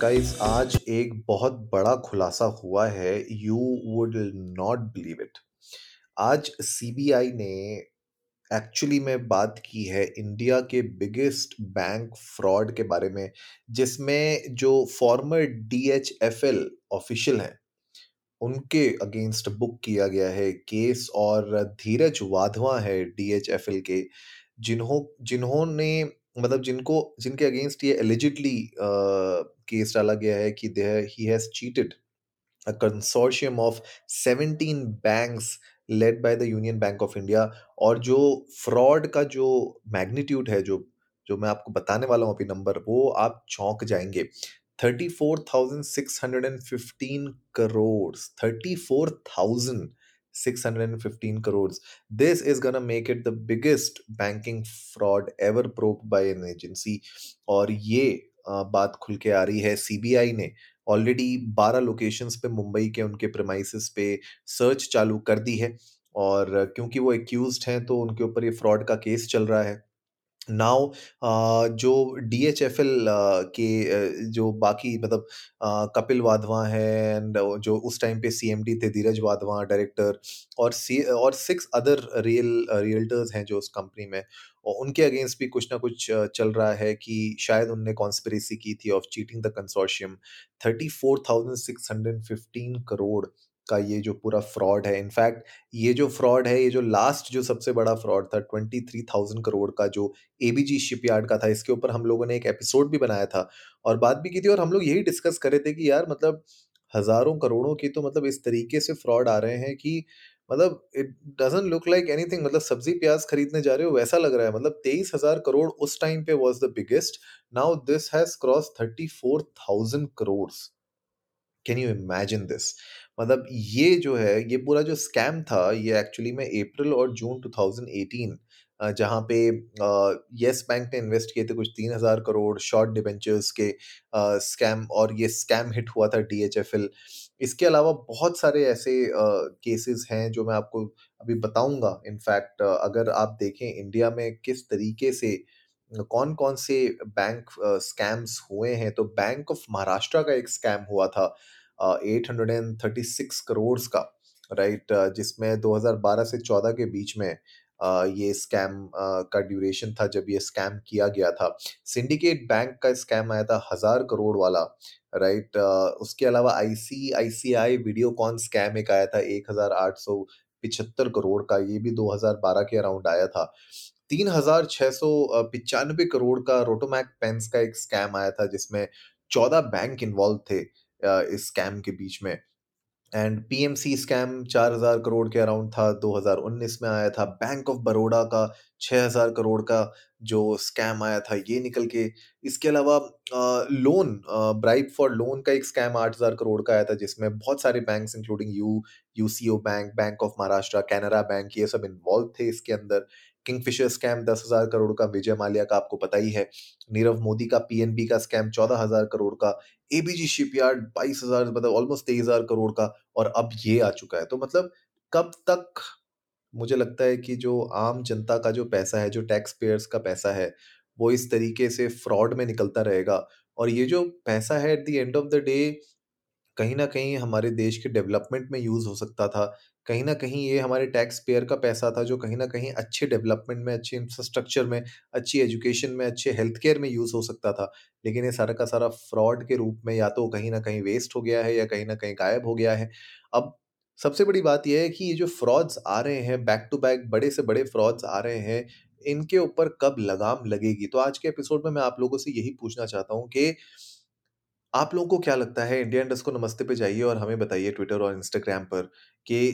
Guys, आज एक बहुत बड़ा खुलासा हुआ है, you would not believe it. आज सीबीआई ने एक्चुअली में बात की है इंडिया के बिगेस्ट बैंक फ्रॉड के बारे में, जिसमें जो फॉर्मर DHFL ऑफिशियल हैं उनके अगेंस्ट बुक किया गया है केस। और धीरज वाधवा है DHFL के, जिनके अगेंस्ट ये एलिजिडली केस डाला गया है कि he has cheated a consortium of 17 banks led by the Union Bank of India. और जो फ्रॉड का जो मैग्नीट्यूड है, जो मैं आपको बताने वाला हूँ अभी नंबर, वो आप चौंक जाएंगे। 34,615 crores. This is gonna make it the biggest banking fraud ever probed by an agency. और ये बात खुल के आ रही है। सीबीआई ने ऑलरेडी 12 लोकेशंस पे मुंबई के उनके प्रेमाइसिस पे सर्च चालू कर दी है, और क्योंकि वो एक्यूज्ड हैं तो उनके ऊपर ये फ्रॉड का केस चल रहा है। नाउ जो DHFL के जो बाकी कपिल वाधवा है, एंड जो उस टाइम पे CMD थे धीरज वाधवा डायरेक्टर, और 6 अदर रियल्टर्स हैं जो उस कंपनी में, और उनके अगेंस्ट भी कुछ ना कुछ चल रहा है कि शायद उनने कॉन्स्पिरेसी की थी of cheating the consortium. 34,615 crore का ये जो पूरा फ्रॉड है, इनफैक्ट ये जो फ्रॉड है, ये जो लास्ट जो सबसे बड़ा फ्रॉड था 23,000 करोड़ का जो ABG शिपयार्ड का था, इसके ऊपर हम लोगों ने एक एपिसोड भी बनाया था और बात भी की थी। और हम लोग यही डिस्कस कर रहे थे कि यार हज़ारों करोड़ों की तो इस तरीके से फ्रॉड आ रहे हैं कि it doesn't look like anything. सब्जी प्याज खरीदने जा रहे हो वैसा लग रहा है। 23,000 करोड़ उस टाइम पे was the biggest, now this has cross 34,000 crore. Can you imagine this? ये जो है, ये पूरा जो स्कैम था, ये एक्चुअली में अप्रैल और जून 2018 जहाँ पे येस बैंक ने इन्वेस्ट किए थे कुछ 3,000 करोड़ शॉर्ट डिबेंचर्स के स्कैम, और ये स्कैम हिट हुआ था DHFL। इसके अलावा बहुत सारे ऐसे केसेस हैं जो मैं आपको अभी बताऊंगा। इनफैक्ट अगर आप देखें इंडिया में किस तरीके से कौन कौन से बैंक स्कैम्स हुए हैं, तो बैंक ऑफ महाराष्ट्र का एक स्कैम हुआ था 836 करोड़ का, राइट, जिसमें 2012 से 14 के बीच में ये स्कैम का ड्यूरेशन था जब ये स्कैम किया गया था। सिंडिकेट बैंक का स्कैम आया था 1,000 करोड़ वाला, राइट। उसके अलावा ICICI वीडियोकॉन स्कैम एक आया था 1,875 करोड़ का, ये भी 2012 के अराउंड आया था। 3,695 करोड़ का रोटोमैक पेंस का एक स्कैम आया था जिसमें 14 बैंक इन्वॉल्व थे इस स्कैम के बीच में। एंड PMC स्कैम 4,000 करोड़ के अराउंड था, 2019 में आया था। बैंक ऑफ बरोडा का 6,000 करोड़ का जो स्कैम आया था ये निकल के। इसके अलावा लोन ब्राइब फॉर लोन का एक स्कैम 8,000 करोड़ का आया था, जिसमें बहुत सारे banks including UCO bank, bank of Maharashtra, Canara bank, ये सब इन्वॉल्व थे इसके अंदर। किंगफिशर स्कैम 10,000 करोड़ का विजय माल्या का आपको पता ही है। नीरव मोदी का PNB का स्कैम 14,000 करोड़ का। ABG शिपयार्ड 22,000 ऑलमोस्ट 23,000 करोड़ का, और अब ये आ चुका है। तो कब तक, मुझे लगता है कि जो आम जनता का जो पैसा है, जो टैक्स पेयर्स का पैसा है, वो इस तरीके से फ्रॉड में निकलता रहेगा। और ये जो पैसा है at the end of the day कहीं ना कहीं हमारे देश के डेवलपमेंट में यूज़ हो सकता था, कहीं ना कहीं ये हमारे टैक्स पेयर का पैसा था जो कहीं ना कहीं अच्छे डेवलपमेंट में, अच्छे इंफ्रास्ट्रक्चर में, अच्छी एजुकेशन में, अच्छे हेल्थ केयर में यूज़ हो सकता था। लेकिन ये सारा का सारा फ्रॉड के रूप में या तो कहीं ना कहीं वेस्ट हो गया है या कहीं ना कहीं गायब हो गया है। अब सबसे बड़ी बात यह है कि ये जो फ्रॉड्स आ रहे हैं, बैक टू बैक बड़े से बड़े फ्रॉड्स आ रहे हैं, इनके ऊपर कब लगाम लगेगी? तो आज के एपिसोड में मैं आप लोगों से यही पूछना चाहता हूँ कि आप लोगों को क्या लगता है। India_Namaste पे जाइए और हमें बताइए ट्विटर और इंस्टाग्राम पर कि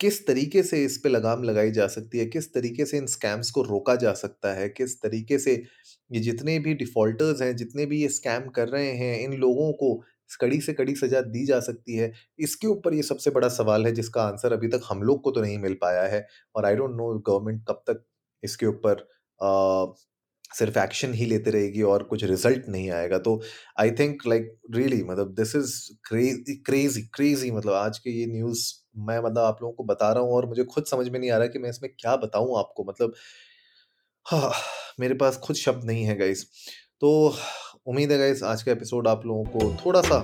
किस तरीके से इस पे लगाम लगाई जा सकती है, किस तरीके से इन स्कैम्स को रोका जा सकता है, किस तरीके से ये जितने भी डिफ़ॉल्टर्स हैं, जितने भी ये स्कैम कर रहे हैं, इन लोगों को कड़ी से कड़ी सजा दी जा सकती है, इसके ऊपर ये सबसे बड़ा सवाल है जिसका आंसर अभी तक हम लोग को तो नहीं मिल पाया है। और आई डोंट नो गवर्नमेंट कब तक इसके ऊपर सिर्फ एक्शन ही लेते रहेगी और कुछ रिजल्ट नहीं आएगा। तो आई थिंक लाइक रियली मतलब दिस इज क्रेजी मतलब आज के ये न्यूज़ मैं मतलब आप लोगों को बता रहा हूँ और मुझे खुद समझ में नहीं आ रहा कि मैं इसमें क्या बताऊँ आपको, मतलब हाँ मेरे पास खुद शब्द नहीं है गाइस। तो उम्मीद है गाइस आज का एपिसोड आप लोगों को थोड़ा सा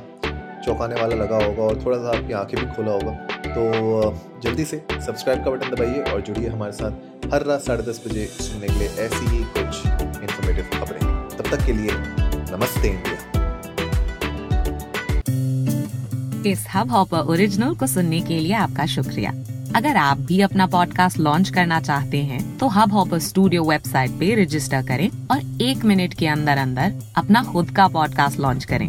चौंकाने वाला लगा होगा और थोड़ा सा आपकी आंखें भी खोला होगा। तो जल्दी से सब्सक्राइब का बटन दबाइए और जुड़िए हमारे साथ हर रात 10:30 बजे सुनने के लिए ऐसी ही कुछ इन्फॉर्मेटिव खबरें। तब तक के लिए नमस्ते इंडिया। इस हब हॉपर ओरिजिनल को सुनने के लिए आपका शुक्रिया। अगर आप भी अपना पॉडकास्ट लॉन्च करना चाहते हैं, तो हब-हॉपर स्टूडियो वेबसाइट पे रजिस्टर करें और 1 मिनट के अंदर अंदर अपना खुद का पॉडकास्ट लॉन्च करें।